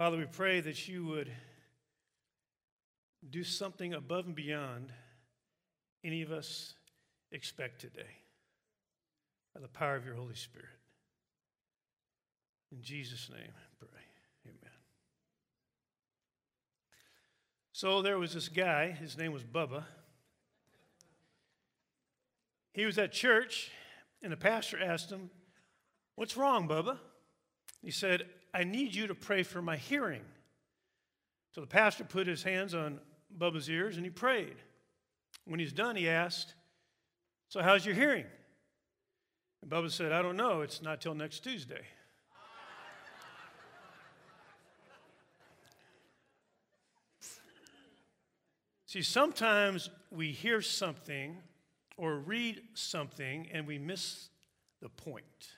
Father, we pray that you would do something above and beyond any of us expect today by the power of your Holy Spirit. In Jesus' name I pray. Amen. So there was this guy, his name was Bubba. He was at church, and the pastor asked him, "What's wrong, Bubba?" He said, "I need you to pray for my hearing." So the pastor put his hands on Bubba's ears, and he prayed. When he's done, he asked, "So how's your hearing?" And Bubba said, "I don't know. It's not till next Tuesday." See, sometimes we hear something or read something, and we miss the point.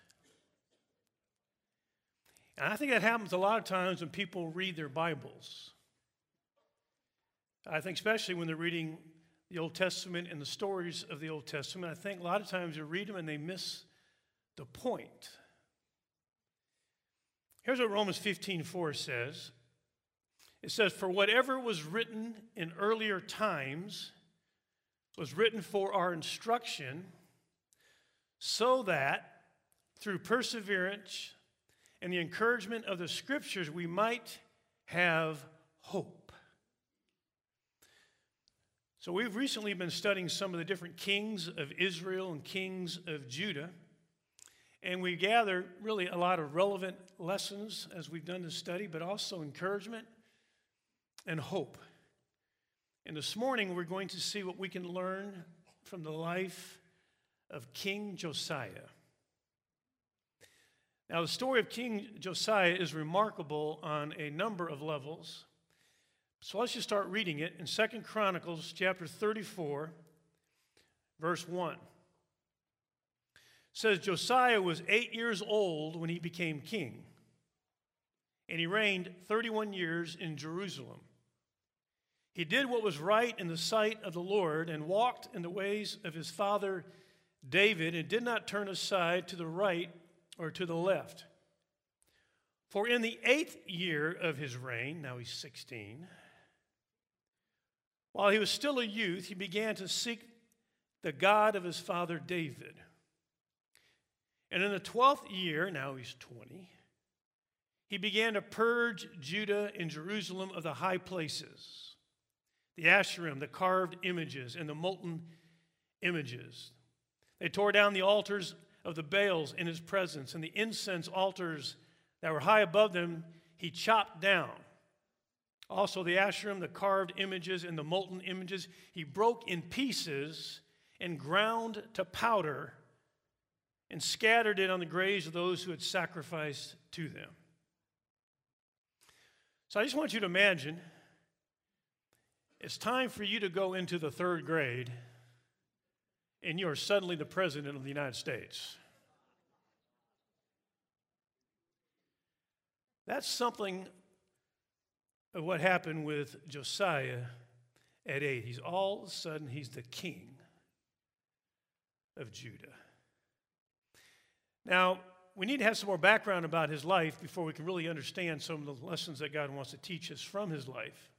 And I think that happens a lot of times when people read their Bibles. I think especially when they're reading the Old Testament and the stories of the Old Testament, I think a lot of times you read them and they miss the point. Here's what Romans 15:4 says. It says, "For whatever was written in earlier times was written for our instruction, so that through perseverance and the encouragement of the Scriptures we might have hope." So we've recently been studying some of the different kings of Israel and kings of Judah, and we gather really a lot of relevant lessons as we've done this study, but also encouragement and hope. And this morning, we're going to see what we can learn from the life of King Josiah. Now, the story of King Josiah is remarkable on a number of levels. So let's just start reading it in 2 Chronicles chapter 34, verse 1. It says, "Josiah was 8 years old when he became king, and he reigned 31 years in Jerusalem. He did what was right in the sight of the Lord and walked in the ways of his father David and did not turn aside to the right or to the left. For in the 8th year of his reign," now he's 16, "while he was still a youth, he began to seek the God of his father David. And in the 12th year," now he's 20, "he began to purge Judah and Jerusalem of the high places, the Asherim, the carved images, and the molten images. They tore down the altars of the Baals in his presence, and the incense altars that were high above them he chopped down. Also the Asherim, the carved images, and the molten images he broke in pieces and ground to powder and scattered it on the graves of those who had sacrificed to them." So I just want you to imagine, it's time for you to go into the third grade, and you are suddenly the president of the United States. That's something of what happened with Josiah at 8. He's all of a sudden, he's the king of Judah. Now, we need to have some more background about his life before we can really understand some of the lessons that God wants to teach us from his life.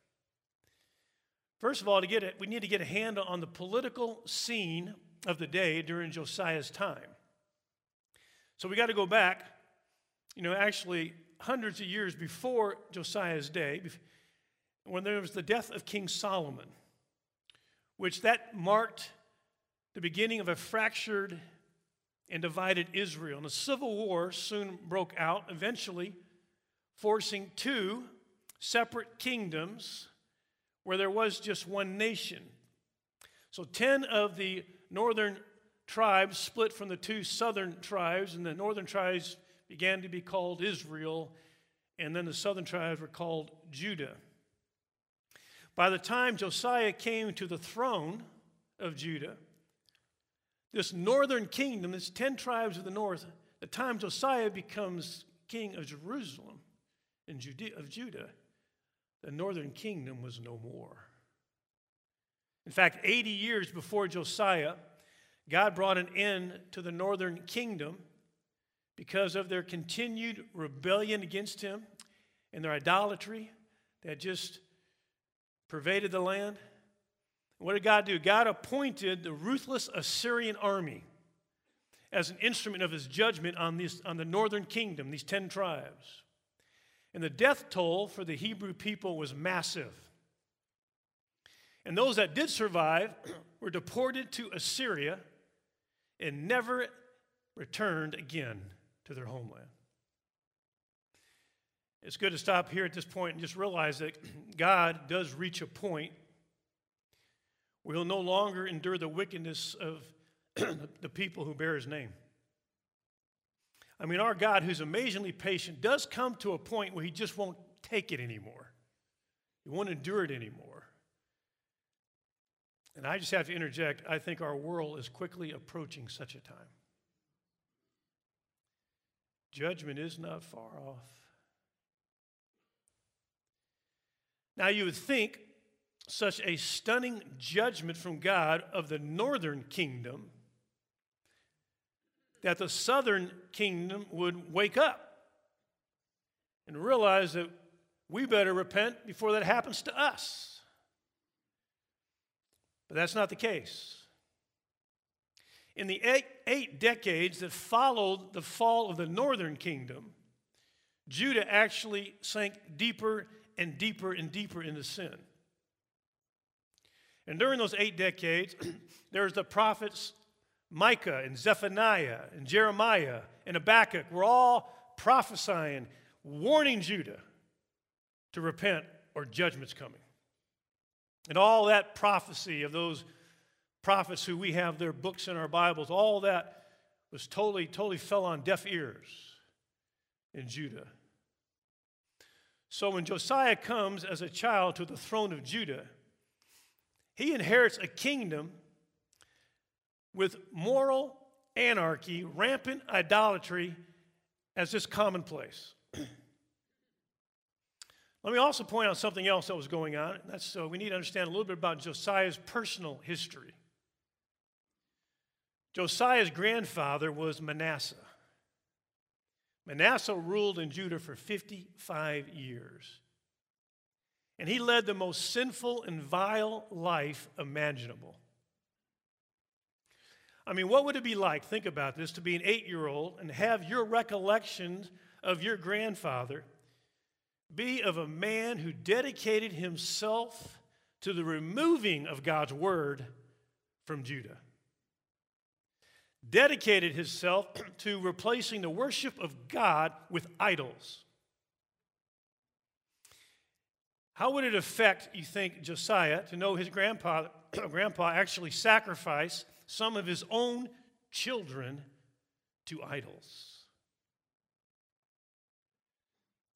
First of all, we need to get a handle on the political scene of the day during Josiah's time. So we got to go back, actually hundreds of years before Josiah's day, when there was the death of King Solomon, which that marked the beginning of a fractured and divided Israel. And a civil war soon broke out, eventually forcing two separate kingdoms where there was just one nation. So 10 of the northern tribes split from the two southern tribes, and the northern tribes began to be called Israel, and then the southern tribes were called Judah. By the time Josiah came to the throne of Judah, this northern kingdom, this 10 tribes of the north, the time Josiah becomes king of Jerusalem and of Judah, the northern kingdom was no more. In fact, 80 years before Josiah, God brought an end to the northern kingdom because of their continued rebellion against him and their idolatry that just pervaded the land. What did God do? God appointed the ruthless Assyrian army as an instrument of his judgment on the northern kingdom, these 10 tribes. And the death toll for the Hebrew people was massive. And those that did survive were deported to Assyria and never returned again to their homeland. It's good to stop here at this point and just realize that God does reach a point where he'll no longer endure the wickedness of the people who bear his name. I mean, our God, who's amazingly patient, does come to a point where he just won't take it anymore. He won't endure it anymore. And I just have to interject, I think our world is quickly approaching such a time. Judgment is not far off. Now, you would think such a stunning judgment from God of the northern kingdom that the southern kingdom would wake up and realize that we better repent before that happens to us. But that's not the case. In the eight decades that followed the fall of the northern kingdom, Judah actually sank deeper and deeper and deeper into sin. And during those 8 decades, there's the prophets Micah and Zephaniah and Jeremiah and Habakkuk were all prophesying, warning Judah to repent or judgment's coming. And all that prophecy of those prophets who we have their books in our Bibles, all that was totally fell on deaf ears in Judah. So when Josiah comes as a child to the throne of Judah, he inherits a kingdom with moral anarchy, rampant idolatry as just commonplace. Let me also point out something else that was going on. So we need to understand a little bit about Josiah's personal history. Josiah's grandfather was Manasseh. Manasseh ruled in Judah for 55 years. And he led the most sinful and vile life imaginable. I mean, what would it be like, think about this, to be an 8-year-old and have your recollections of your grandfather be of a man who dedicated himself to the removing of God's word from Judah, dedicated himself to replacing the worship of God with idols? How would it affect, you think, Josiah to know his grandpa actually sacrificed some of his own children to idols?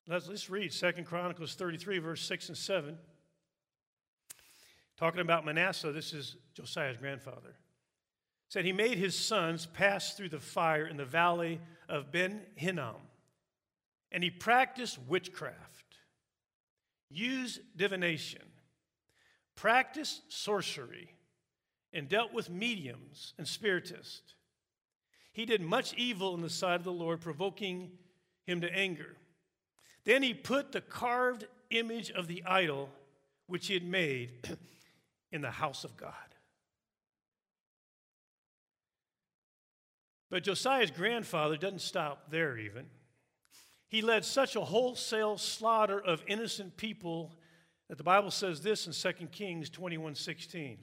Let's read 2 Chronicles 33, verse 6 and 7. Talking about Manasseh, this is Josiah's grandfather. It said he made his sons pass through the fire in the valley of Ben-Hinnom, and he practiced witchcraft, used divination, practiced sorcery, and dealt with mediums and spiritists. He did much evil in the sight of the Lord, provoking him to anger. Then he put the carved image of the idol which he had made in the house of God. But Josiah's grandfather doesn't stop there even. He led such a wholesale slaughter of innocent people that the Bible says this in 2 Kings 21:16. It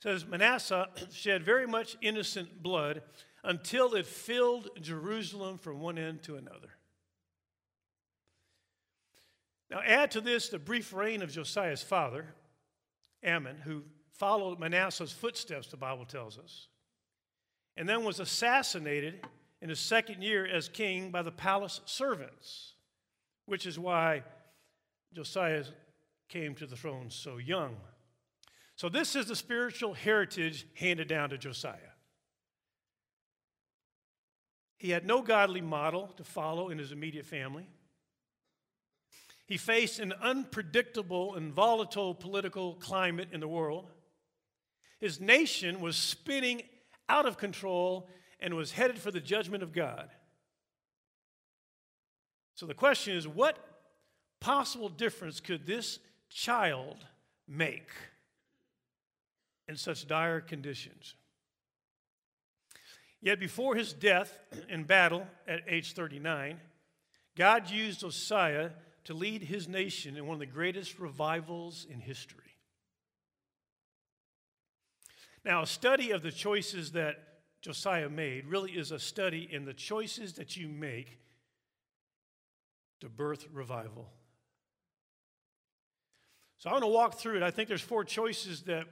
says, Manasseh shed very much innocent blood until it filled Jerusalem from one end to another. Now add to this the brief reign of Josiah's father, Ammon, who followed Manasseh's footsteps, the Bible tells us, and then was assassinated in his second year as king by the palace servants, which is why Josiah came to the throne so young. So this is the spiritual heritage handed down to Josiah. He had no godly model to follow in his immediate family. He faced an unpredictable and volatile political climate in the world. His nation was spinning out of control and was headed for the judgment of God. So the question is, what possible difference could this child make in such dire conditions? Yet before his death in battle at age 39, God used Josiah to lead his nation in one of the greatest revivals in history. Now, a study of the choices that Josiah made really is a study in the choices that you make to birth revival. So I want to walk through it. I think there's four choices that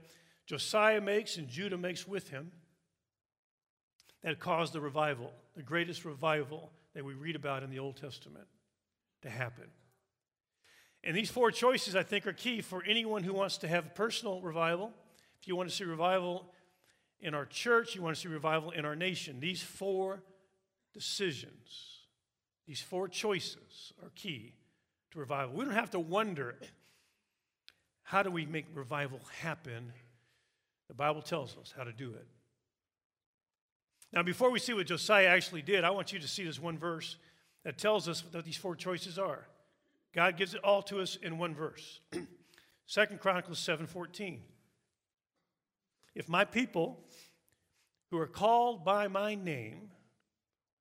Josiah makes and Judah makes with him that caused the revival, the greatest revival that we read about in the Old Testament to happen. And these four choices, I think, are key for anyone who wants to have personal revival. If you want to see revival in our church, you want to see revival in our nation. These four decisions, these four choices are key to revival. We don't have to wonder, how do we make revival happen? The Bible tells us how to do it. Now, before we see what Josiah actually did, I want you to see this one verse that tells us what these four choices are. God gives it all to us in one verse. 2 Chronicles 7:14. If my people who are called by my name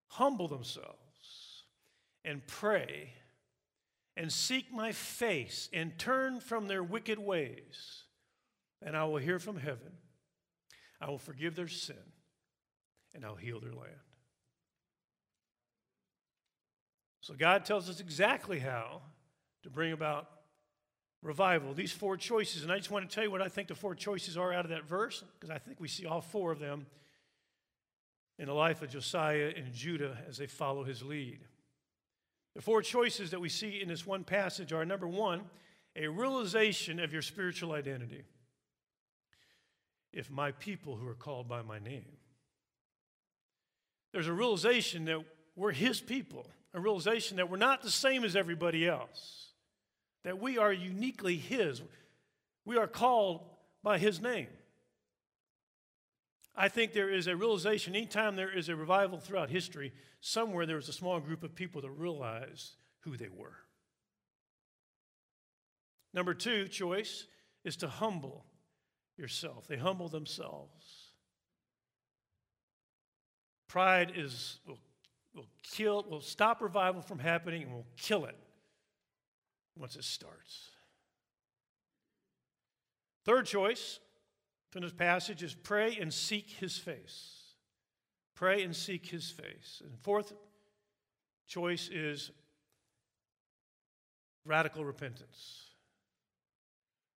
humble themselves and pray and seek my face and turn from their wicked ways, then I will hear from heaven, I will forgive their sin, and I'll heal their land. So God tells us exactly how to bring about revival, these four choices. And I just want to tell you what I think the four choices are out of that verse, because I think we see all four of them in the life of Josiah and Judah as they follow his lead. The four choices that we see in this one passage are, number one, a realization of your spiritual identity. If my people who are called by my name. There's a realization that we're his people, a realization that we're not the same as everybody else, that we are uniquely his. We are called by his name. I think there is a realization, anytime there is a revival throughout history, somewhere there was a small group of people that realized who they were. Number two choice is to humble yourself. They humble themselves. Pride will stop revival from happening and will kill it once it starts. Third choice from this passage is pray and seek his face. Pray and seek his face. And fourth choice is radical repentance.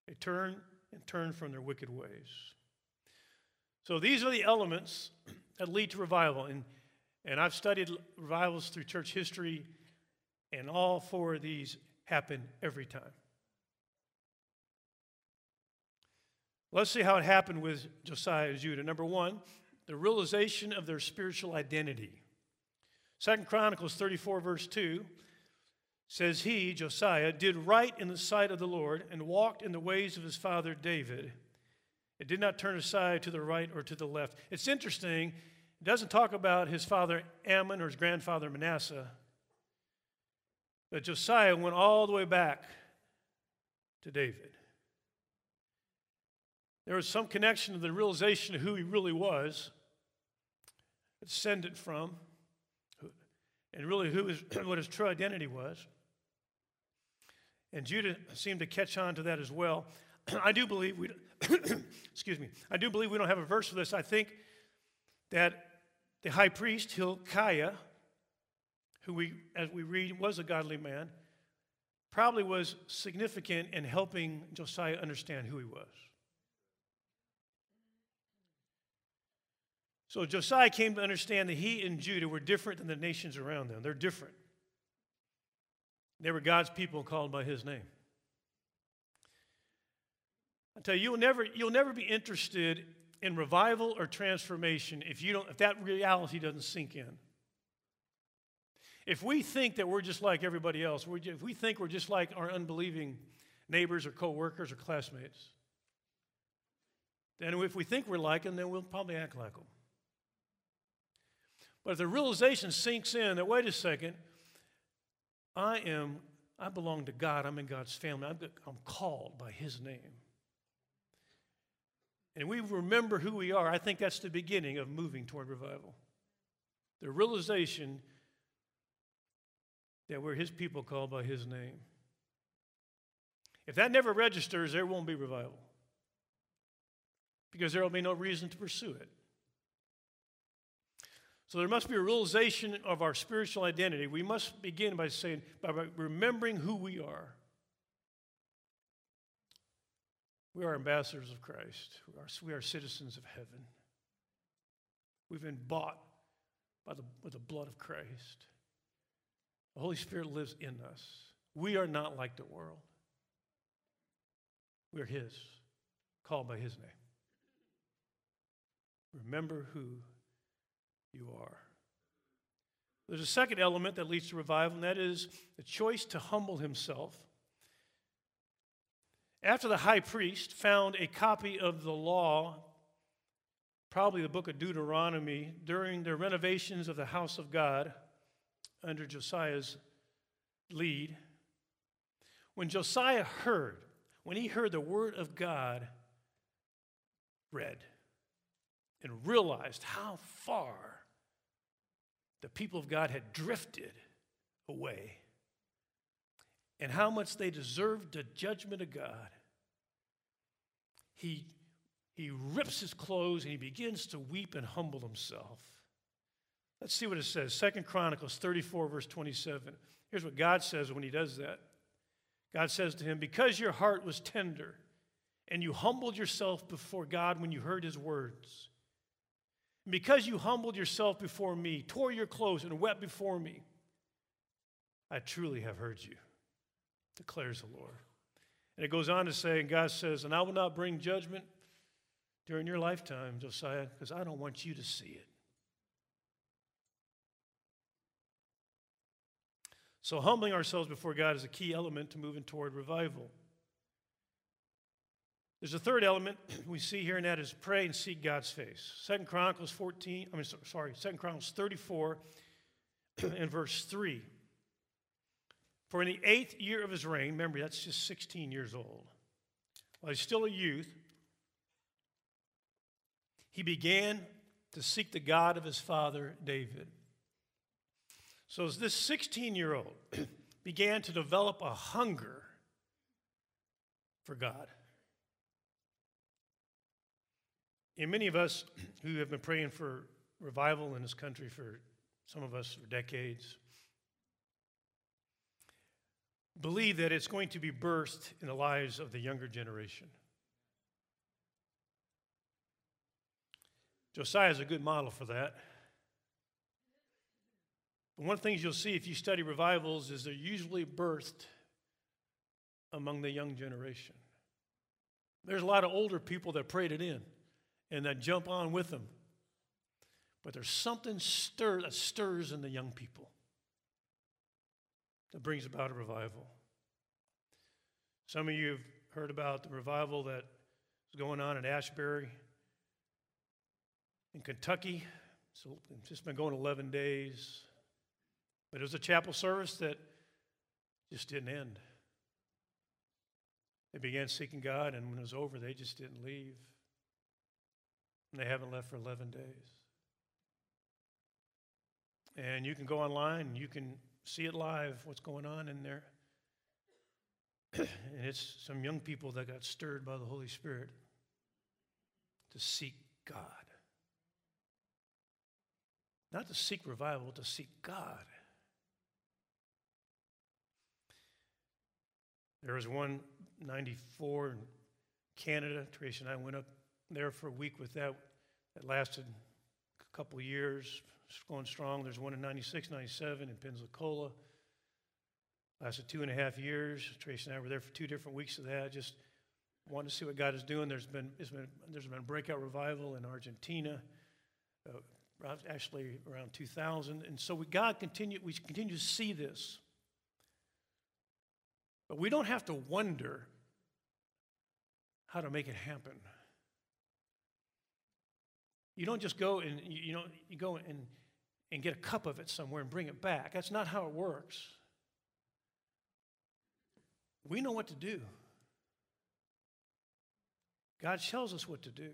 They turn from their wicked ways. So these are the elements that lead to revival. And I've studied revivals through church history, and all four of these happen every time. Let's see how it happened with Josiah and Judah. Number one, the realization of their spiritual identity. 2 Chronicles 34, verse 2 says, he, Josiah, did right in the sight of the Lord and walked in the ways of his father David. It did not turn aside to the right or to the left. It's interesting. It doesn't talk about his father Ammon or his grandfather Manasseh. But Josiah went all the way back to David. There was some connection to the realization of who he really was, descended from, and really what his true identity was. And Judah seemed to catch on to that as well. I do believe we excuse me. I do believe we don't have a verse for this. I think that the high priest, Hilkiah, who as we read, was a godly man, probably was significant in helping Josiah understand who he was. So Josiah came to understand that he and Judah were different than the nations around them. They're different. They were God's people called by his name. I tell you, you'll never be interested in revival or transformation if that reality doesn't sink in. If we think that we're just like everybody else, if we think we're just like our unbelieving neighbors or co-workers or classmates, then if we think we're like them, then we'll probably act like them. But if the realization sinks in that, wait a second, I belong to God. I'm in God's family. I'm called by his name. And we remember who we are. I think that's the beginning of moving toward revival. The realization that we're his people called by his name. If that never registers, there won't be revival. Because there will be no reason to pursue it. So there must be a realization of our spiritual identity. We must begin by saying, by remembering who we are. We are ambassadors of Christ. We are citizens of heaven. We've been bought with the blood of Christ. The Holy Spirit lives in us. We are not like the world. We are his, called by his name. Remember who you are. There's a second element that leads to revival, and that is the choice to humble himself. After the high priest found a copy of the law, probably the book of Deuteronomy, during the renovations of the house of God under Josiah's lead, when he heard the word of God read and realized how far the people of God had drifted away, and how much they deserved the judgment of God, he rips his clothes and he begins to weep and humble himself. Let's see what it says. 2 Chronicles 34, verse 27. Here's what God says when he does that. God says to him, because your heart was tender and you humbled yourself before God when you heard his words, and because you humbled yourself before me, tore your clothes and wept before me, I truly have heard you, declares the Lord. And it goes on to say, and God says, and I will not bring judgment during your lifetime, Josiah, because I don't want you to see it. So humbling ourselves before God is a key element to moving toward revival. There's a third element we see here, and that is pray and seek God's face. 2 Chronicles 34 and verse 3. For in the 8th year of his reign, remember that's just 16 years old, while he's still a youth, he began to seek the God of his father David. So as this 16-year-old began to develop a hunger for God. And many of us who have been praying for revival in this country, for some of us for decades, believe that it's going to be birthed in the lives of the younger generation. Josiah is a good model for that. But one of the things you'll see if you study revivals is they're usually birthed among the young generation. There's a lot of older people that prayed it in and that jump on with them. But there's something that stirs in the young people. That brings about a revival. Some of you have heard about the revival that is going on at Ashbury in Kentucky. So it's just been going 11 days. But it was a chapel service that just didn't end. They began seeking God, and when it was over, they just didn't leave. And they haven't left for 11 days. And you can go online, and you can see it live, what's going on in there. And it's some young people that got stirred by the Holy Spirit to seek God. Not to seek revival, to seek God. There was one in 1994 in Canada. Tracy and I went up there for a week with that. That lasted a couple years. It's going strong. There's one in 1996, 1997 in Pensacola. Lasted 2.5 years. Tracy and I were there for 2 different weeks of that. Just wanted to see what God is doing. There's been a breakout revival in Argentina, actually around 2000. And so we continue to see this. But we don't have to wonder how to make it happen. You don't just go and you go and get a cup of it somewhere and bring it back. That's not how it works. We know what to do. God tells us what to do.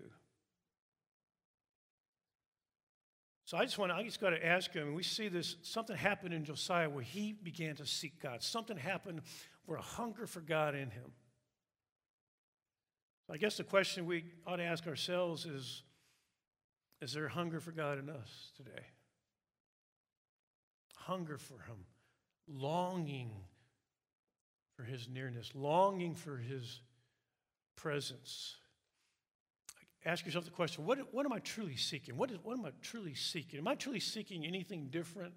So I just got to ask him, we see this, something happened in Josiah where he began to seek God. Something happened where a hunger for God in him. I guess the question we ought to ask ourselves is there hunger for God in us today? Hunger for him, longing for his nearness, longing for his presence. Ask yourself the question, what am I truly seeking? What am I truly seeking? Am I truly seeking anything different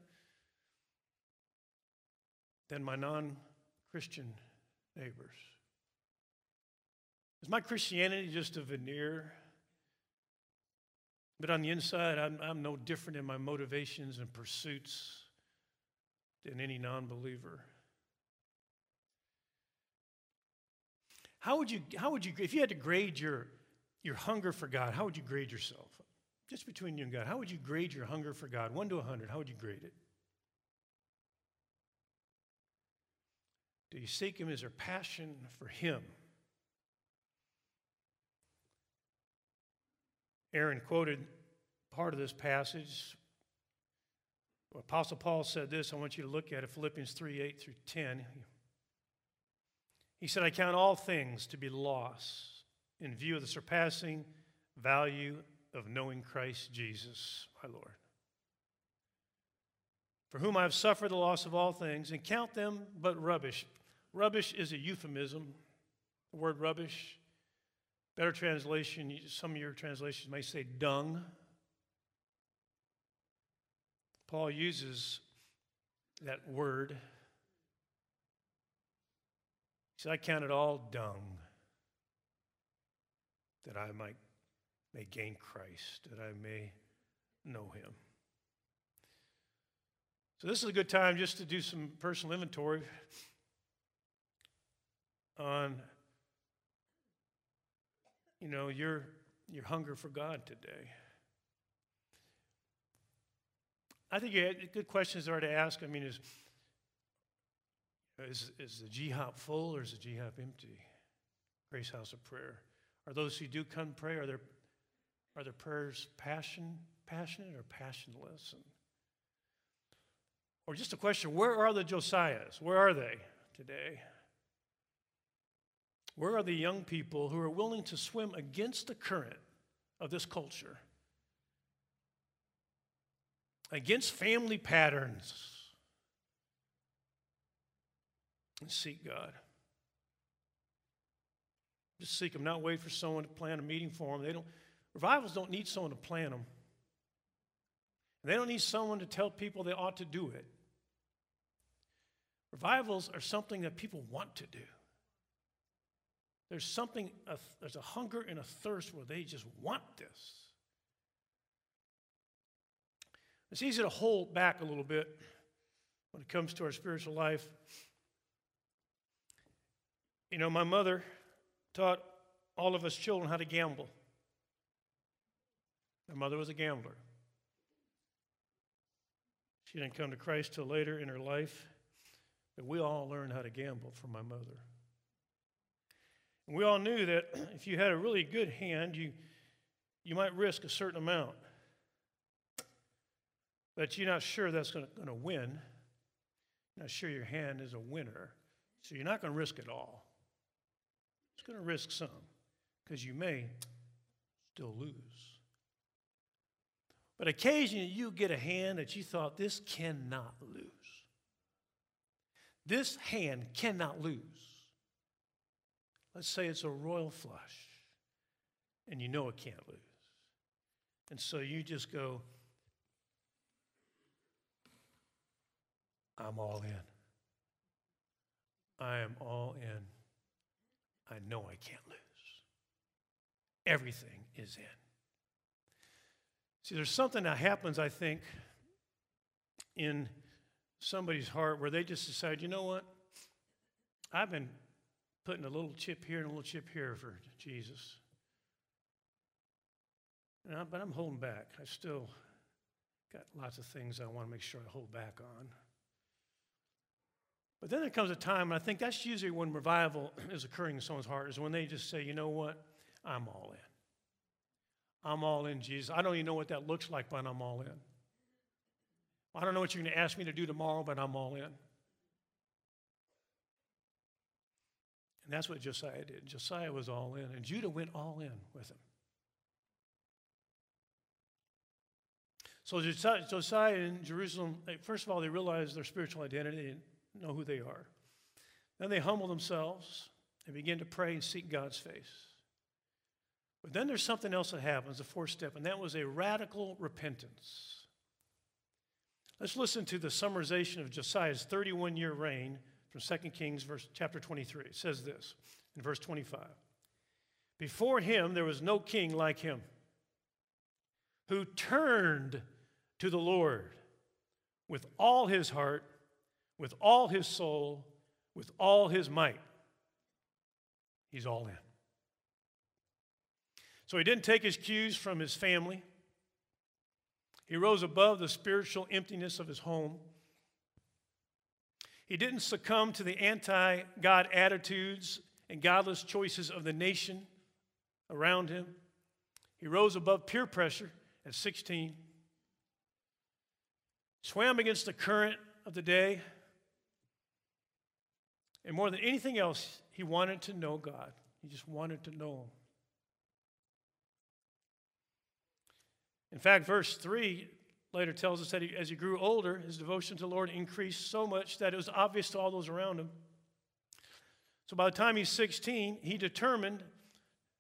than my non-Christian neighbors? Is my Christianity just a veneer? But on the inside, I'm no different in my motivations and pursuits than any non-believer. How would you, if you had to grade your hunger for God, how would you grade yourself? Just between you and God, how would you grade your hunger for God? 1 to 100, how would you grade it? Do you seek him? Is there passion for him? Aaron quoted part of this passage. Apostle Paul said this. I want you to look at it, Philippians 3:8 through 10. He said, I count all things to be loss in view of the surpassing value of knowing Christ Jesus, my Lord, for whom I have suffered the loss of all things, and count them but rubbish. Rubbish is a euphemism, the word rubbish. Better translation, some of your translations may say dung. Paul uses that word. He said, I count it all dung that I may gain Christ, that I may know him. So this is a good time just to do some personal inventory on your hunger for God today. I think good questions are to ask. I mean, is the GHOP full or is the GHOP empty? Grace House of Prayer. Are those who do come pray, are their prayers passionate or passionless? Or just a question, where are the Josiahs? Where are they today? Where are the young people who are willing to swim against the current of this culture? Against family patterns. And seek God. Just seek him, not wait for someone to plan a meeting for them. Revivals don't need someone to plan them. And they don't need someone to tell people they ought to do it. Revivals are something that people want to do. There's a hunger and a thirst where they just want this. It's easy to hold back a little bit when it comes to our spiritual life. My mother taught all of us children how to gamble. My mother was a gambler. She didn't come to Christ till later in her life, but we all learned how to gamble from my mother. We all knew that if you had a really good hand, you might risk a certain amount. But you're not sure that's going to win. You're not sure your hand is a winner. So you're not going to risk it all. It's going to risk some because you may still lose. But occasionally you get a hand that you thought, this cannot lose. This hand cannot lose. Let's say it's a royal flush, and you know it can't lose. And so you just go, I'm all in. I am all in. I know I can't lose. Everything is in. See, there's something that happens, I think, in somebody's heart where they just decide, you know what? I've been putting a little chip here and a little chip here for Jesus. But I'm holding back. I've still got lots of things I want to make sure I hold back on. But then there comes a time, and I think that's usually when revival is occurring in someone's heart, is when they just say, you know what, I'm all in. I'm all in, Jesus. I don't even know what that looks like, but I'm all in. I don't know what you're going to ask me to do tomorrow, but I'm all in. And that's what Josiah did. Josiah was all in, and Judah went all in with him. So Josiah in Jerusalem, first of all, they realized their spiritual identity and know who they are. Then they humble themselves and begin to pray and seek God's face. But then there's something else that happens, the fourth step, and that was a radical repentance. Let's listen to the summarization of Josiah's 31-year reign from 2 Kings chapter 23. It says this in verse 25. Before him there was no king like him who turned to the Lord with all his heart, with all his soul, with all his might. He's all in. So he didn't take his cues from his family. He rose above the spiritual emptiness of his home. He didn't succumb to the anti-God attitudes and godless choices of the nation around him. He rose above peer pressure at 16, swam against the current of the day, and more than anything else, he wanted to know God. He just wanted to know him. In fact, verse 3 later tells us that as he grew older, his devotion to the Lord increased so much that it was obvious to all those around him. So by the time he's 16, he determined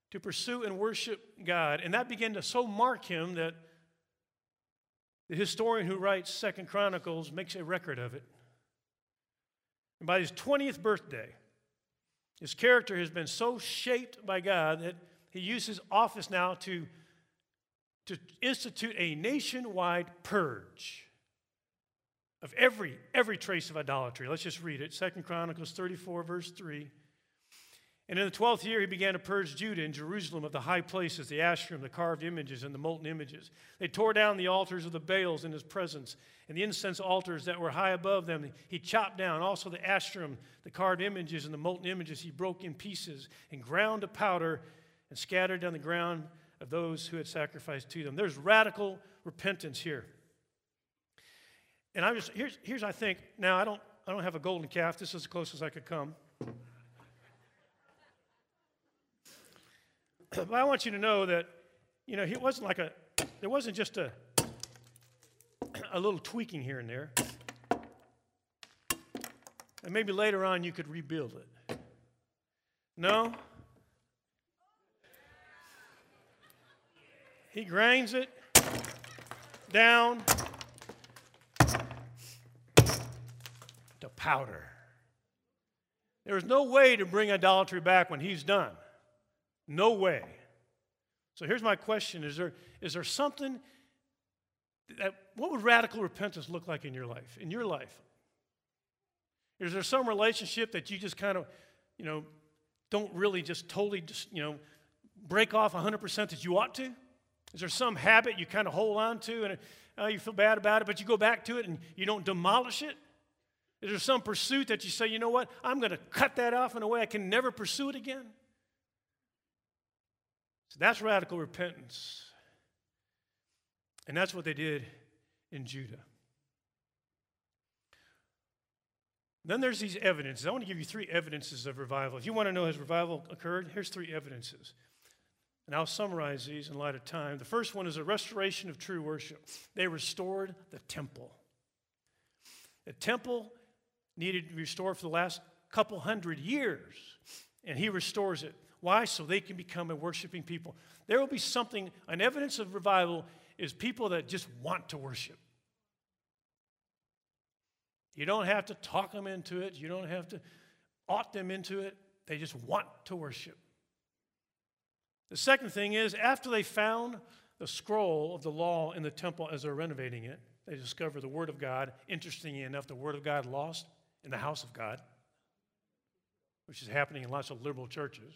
to pursue and worship God. And that began to so mark him that the historian who writes 2 Chronicles makes a record of it. And by his 20th birthday, his character has been so shaped by God that he used his office now to institute a nationwide purge of every trace of idolatry. Let's just read it. 2 Chronicles 34, verse 3. And in the 12th year, he began to purge Judah and Jerusalem of the high places, the Ashram, the carved images, and the molten images. They tore down the altars of the Baals in his presence, and the incense altars that were high above them. He chopped down also the Ashram, the carved images, and the molten images. He broke in pieces and ground to powder and scattered on the ground of those who had sacrificed to them. There's radical repentance here. And I'm just, here's I think, now I don't have a golden calf. This is the closest I could come. But I want you to know that, you know, it wasn't like there wasn't just a little tweaking here and there. And maybe later on you could rebuild it. No? He grinds it down to powder. There is no way to bring idolatry back when he's done. No way. So here's my question. Is there something that, what would radical repentance look like in your life? In your life? Is there some relationship that you just kind of, you know, don't really just totally just, you know, break off 100% that you ought to? Is there some habit you kind of hold on to and you feel bad about it, but you go back to it and you don't demolish it? Is there some pursuit that you say, you know what, I'm going to cut that off in a way I can never pursue it again? So that's radical repentance. And that's what they did in Judah. Then there's these evidences. I want to give you three evidences of revival. If you want to know has revival occurred, here's three evidences. And I'll summarize these in light of time. The first one is a restoration of true worship. They restored the temple. The temple needed to be restored for the last couple hundred years, and he restores it. Why? So they can become a worshiping people. There will be something, an evidence of revival is people that just want to worship. You don't have to talk them into it. You don't have to ought them into it. They just want to worship. The second thing is, after they found the scroll of the law in the temple as they're renovating it, they discover the Word of God. Interestingly enough, the Word of God lost in the house of God, which is happening in lots of liberal churches.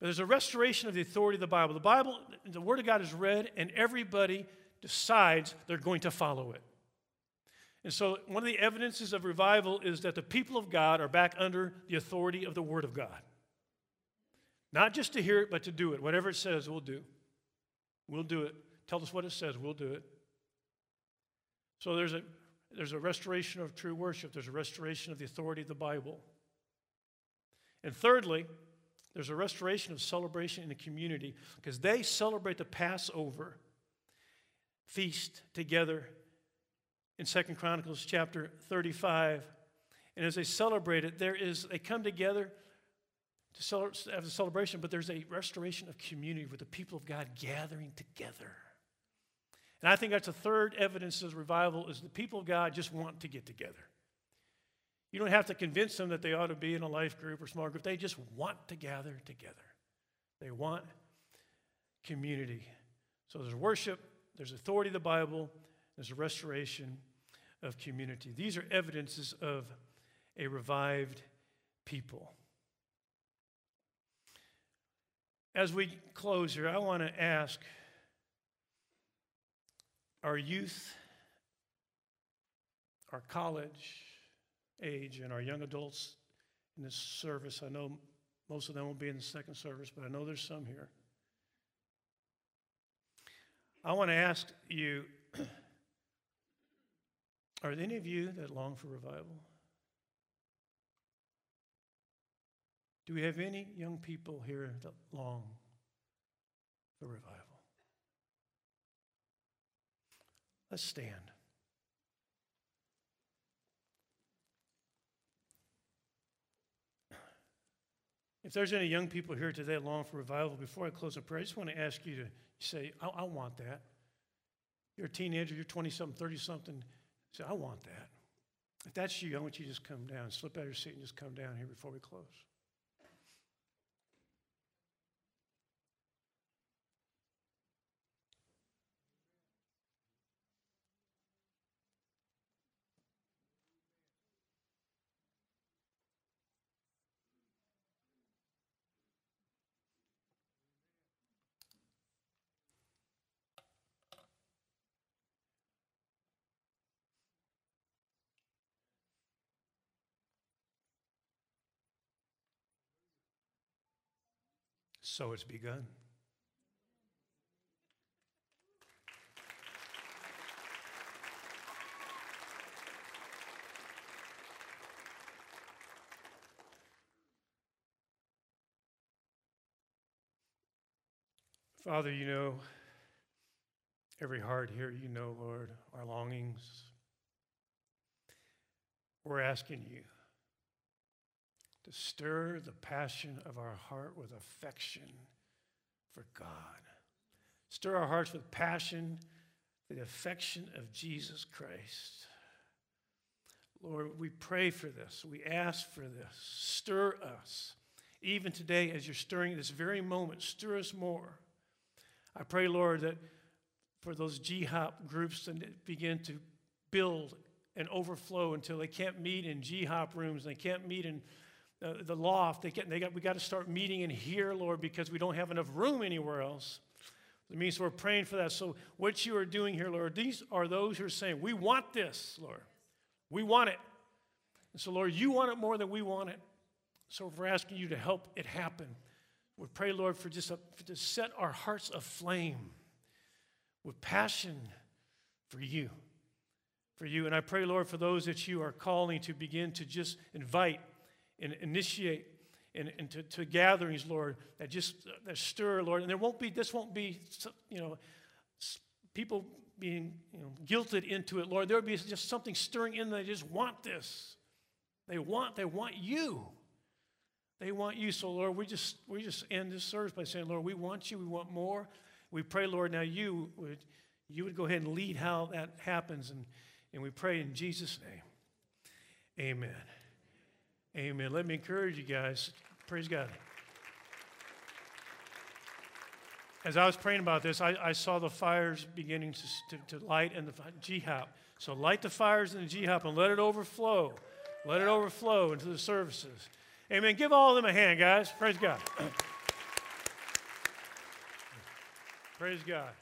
But there's a restoration of the authority of the Bible. The Bible, the Word of God is read, and everybody decides they're going to follow it. And so one of the evidences of revival is that the people of God are back under the authority of the Word of God. Not just to hear it, but to do it. Whatever it says, we'll do. We'll do it. Tell us what it says, we'll do it. So there's a restoration of true worship. There's a restoration of the authority of the Bible. And thirdly, there's a restoration of celebration in the community because they celebrate the Passover feast together in 2 Chronicles chapter 35. And as they celebrate it, they come together to have a celebration, but there's a restoration of community with the people of God gathering together. And I think that's the third evidence of revival is the people of God just want to get together. You don't have to convince them that they ought to be in a life group or small group. They just want to gather together. They want community. So there's worship, there's authority of the Bible, there's a restoration of community. These are evidences of a revived people. As we close here, I want to ask our youth, our college age, and our young adults in this service. I know most of them will be in the second service, but I know there's some here. I want to ask you, are there any of you that long for revival? Do we have any young people here that long for revival? Let's stand. If there's any young people here today that long for revival, before I close in prayer, I just want to ask you to say, I want that. You're a teenager, you're 20-something, 30-something. Say, I want that. If that's you, I want you to just come down, slip out of your seat and just come down here before we close. So it's begun. Father, you know every heart here, you know, Lord, our longings. We're asking you to stir the passion of our heart with affection for God. Stir our hearts with passion, the affection of Jesus Christ. Lord, we pray for this. We ask for this. Stir us. Even today, as you're stirring this very moment, stir us more. I pray, Lord, that for those GHOP groups that begin to build and overflow until they can't meet in GHOP rooms, they can't meet in the loft, we got to start meeting in here, Lord, because we don't have enough room anywhere else. It means we're praying for that. So what you are doing here, Lord, these are those who are saying, we want this, Lord. We want it. And so, Lord, you want it more than we want it. So we're asking you to help it happen. We pray, Lord, for just to set our hearts aflame with passion for you. And I pray, Lord, for those that you are calling to begin to just invite and initiate into gatherings, Lord, that stir, Lord. And this won't be, you know, people being, you know, guilted into it, Lord. There'll be just something stirring in them. They just want this. They want you. They want you. So, Lord, we just end this service by saying, Lord, we want you. We want more. We pray, Lord, now you would go ahead and lead how that happens. And we pray in Jesus' name. Amen. Amen. Let me encourage you guys. Praise God. As I was praying about this, I saw the fires beginning to light in the GHOP. So light the fires in the GHOP and let it overflow. Let it overflow into the services. Amen. Give all of them a hand, guys. Praise God. Praise God.